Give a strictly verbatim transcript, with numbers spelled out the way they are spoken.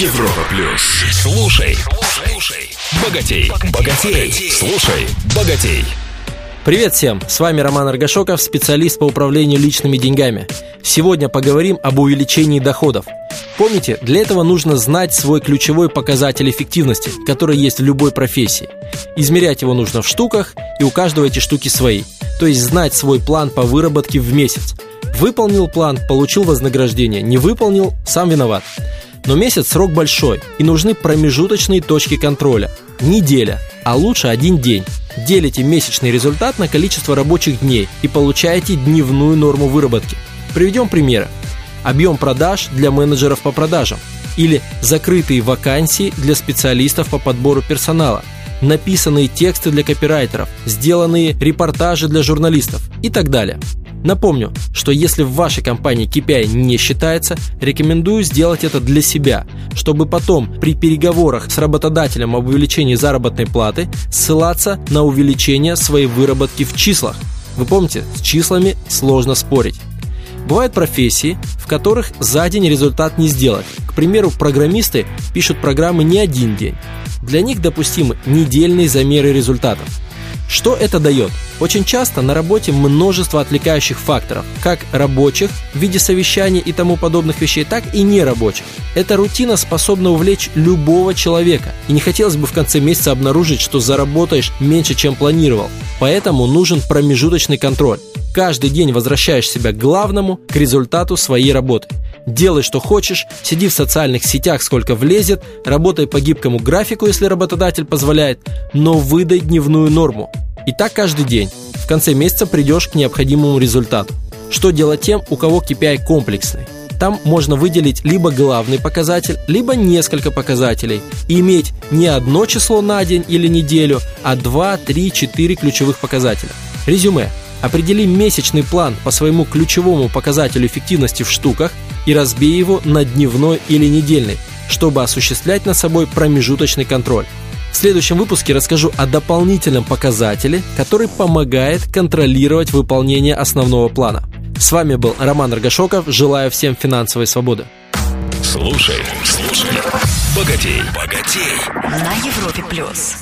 Европа Плюс. Слушай, слушай, богатей, богатей, слушай, богатей. Привет всем, с вами Роман Аргашоков, специалист по управлению личными деньгами. Сегодня поговорим об увеличении доходов. Помните, для этого нужно знать свой ключевой показатель эффективности, который есть в любой профессии. Измерять его нужно в штуках, и у каждого эти штуки свои. То есть знать свой план по выработке в месяц. Выполнил план, получил вознаграждение, не выполнил, сам виноват. Но месяц срок большой, и нужны промежуточные точки контроля. Неделя, а лучше один день. Делите месячный результат на количество рабочих дней и получаете дневную норму выработки. Приведем примеры. Объем продаж для менеджеров по продажам или закрытые вакансии для специалистов по подбору персонала, написанные тексты для копирайтеров, сделанные репортажи для журналистов и так далее. Напомню, что если в вашей компании кей пи ай не считается, рекомендую сделать это для себя, чтобы потом при переговорах с работодателем об увеличении заработной платы ссылаться на увеличение своей выработки в числах. Вы помните, с числами сложно спорить. Бывают профессии, в которых за день результат не сделать. К примеру, программисты пишут программы не один день. Для них допустимы недельные замеры результатов. Что это дает? Очень часто на работе множество отвлекающих факторов, как рабочих в виде совещаний и тому подобных вещей, так и нерабочих. Эта рутина способна увлечь любого человека, и не хотелось бы в конце месяца обнаружить, что заработаешь меньше, чем планировал. Поэтому нужен промежуточный контроль. Каждый день возвращаешь себя к главному, к результату своей работы. Делай, что хочешь, сиди в социальных сетях, сколько влезет, работай по гибкому графику, если работодатель позволяет, но выдай дневную норму. И так каждый день. В конце месяца придешь к необходимому результату. Что делать тем, у кого кей пи ай комплексный? Там можно выделить либо главный показатель, либо несколько показателей и иметь не одно число на день или неделю, а два, три, четыре ключевых показателя. Резюме. Определи месячный план по своему ключевому показателю эффективности в штуках и разбей его на дневной или недельный, чтобы осуществлять над собой промежуточный контроль. В следующем выпуске расскажу о дополнительном показателе, который помогает контролировать выполнение основного плана. С вами был Роман Аргашоков. Желаю всем финансовой свободы. Слушай, слушай, богатей, богатей на Европе Плюс.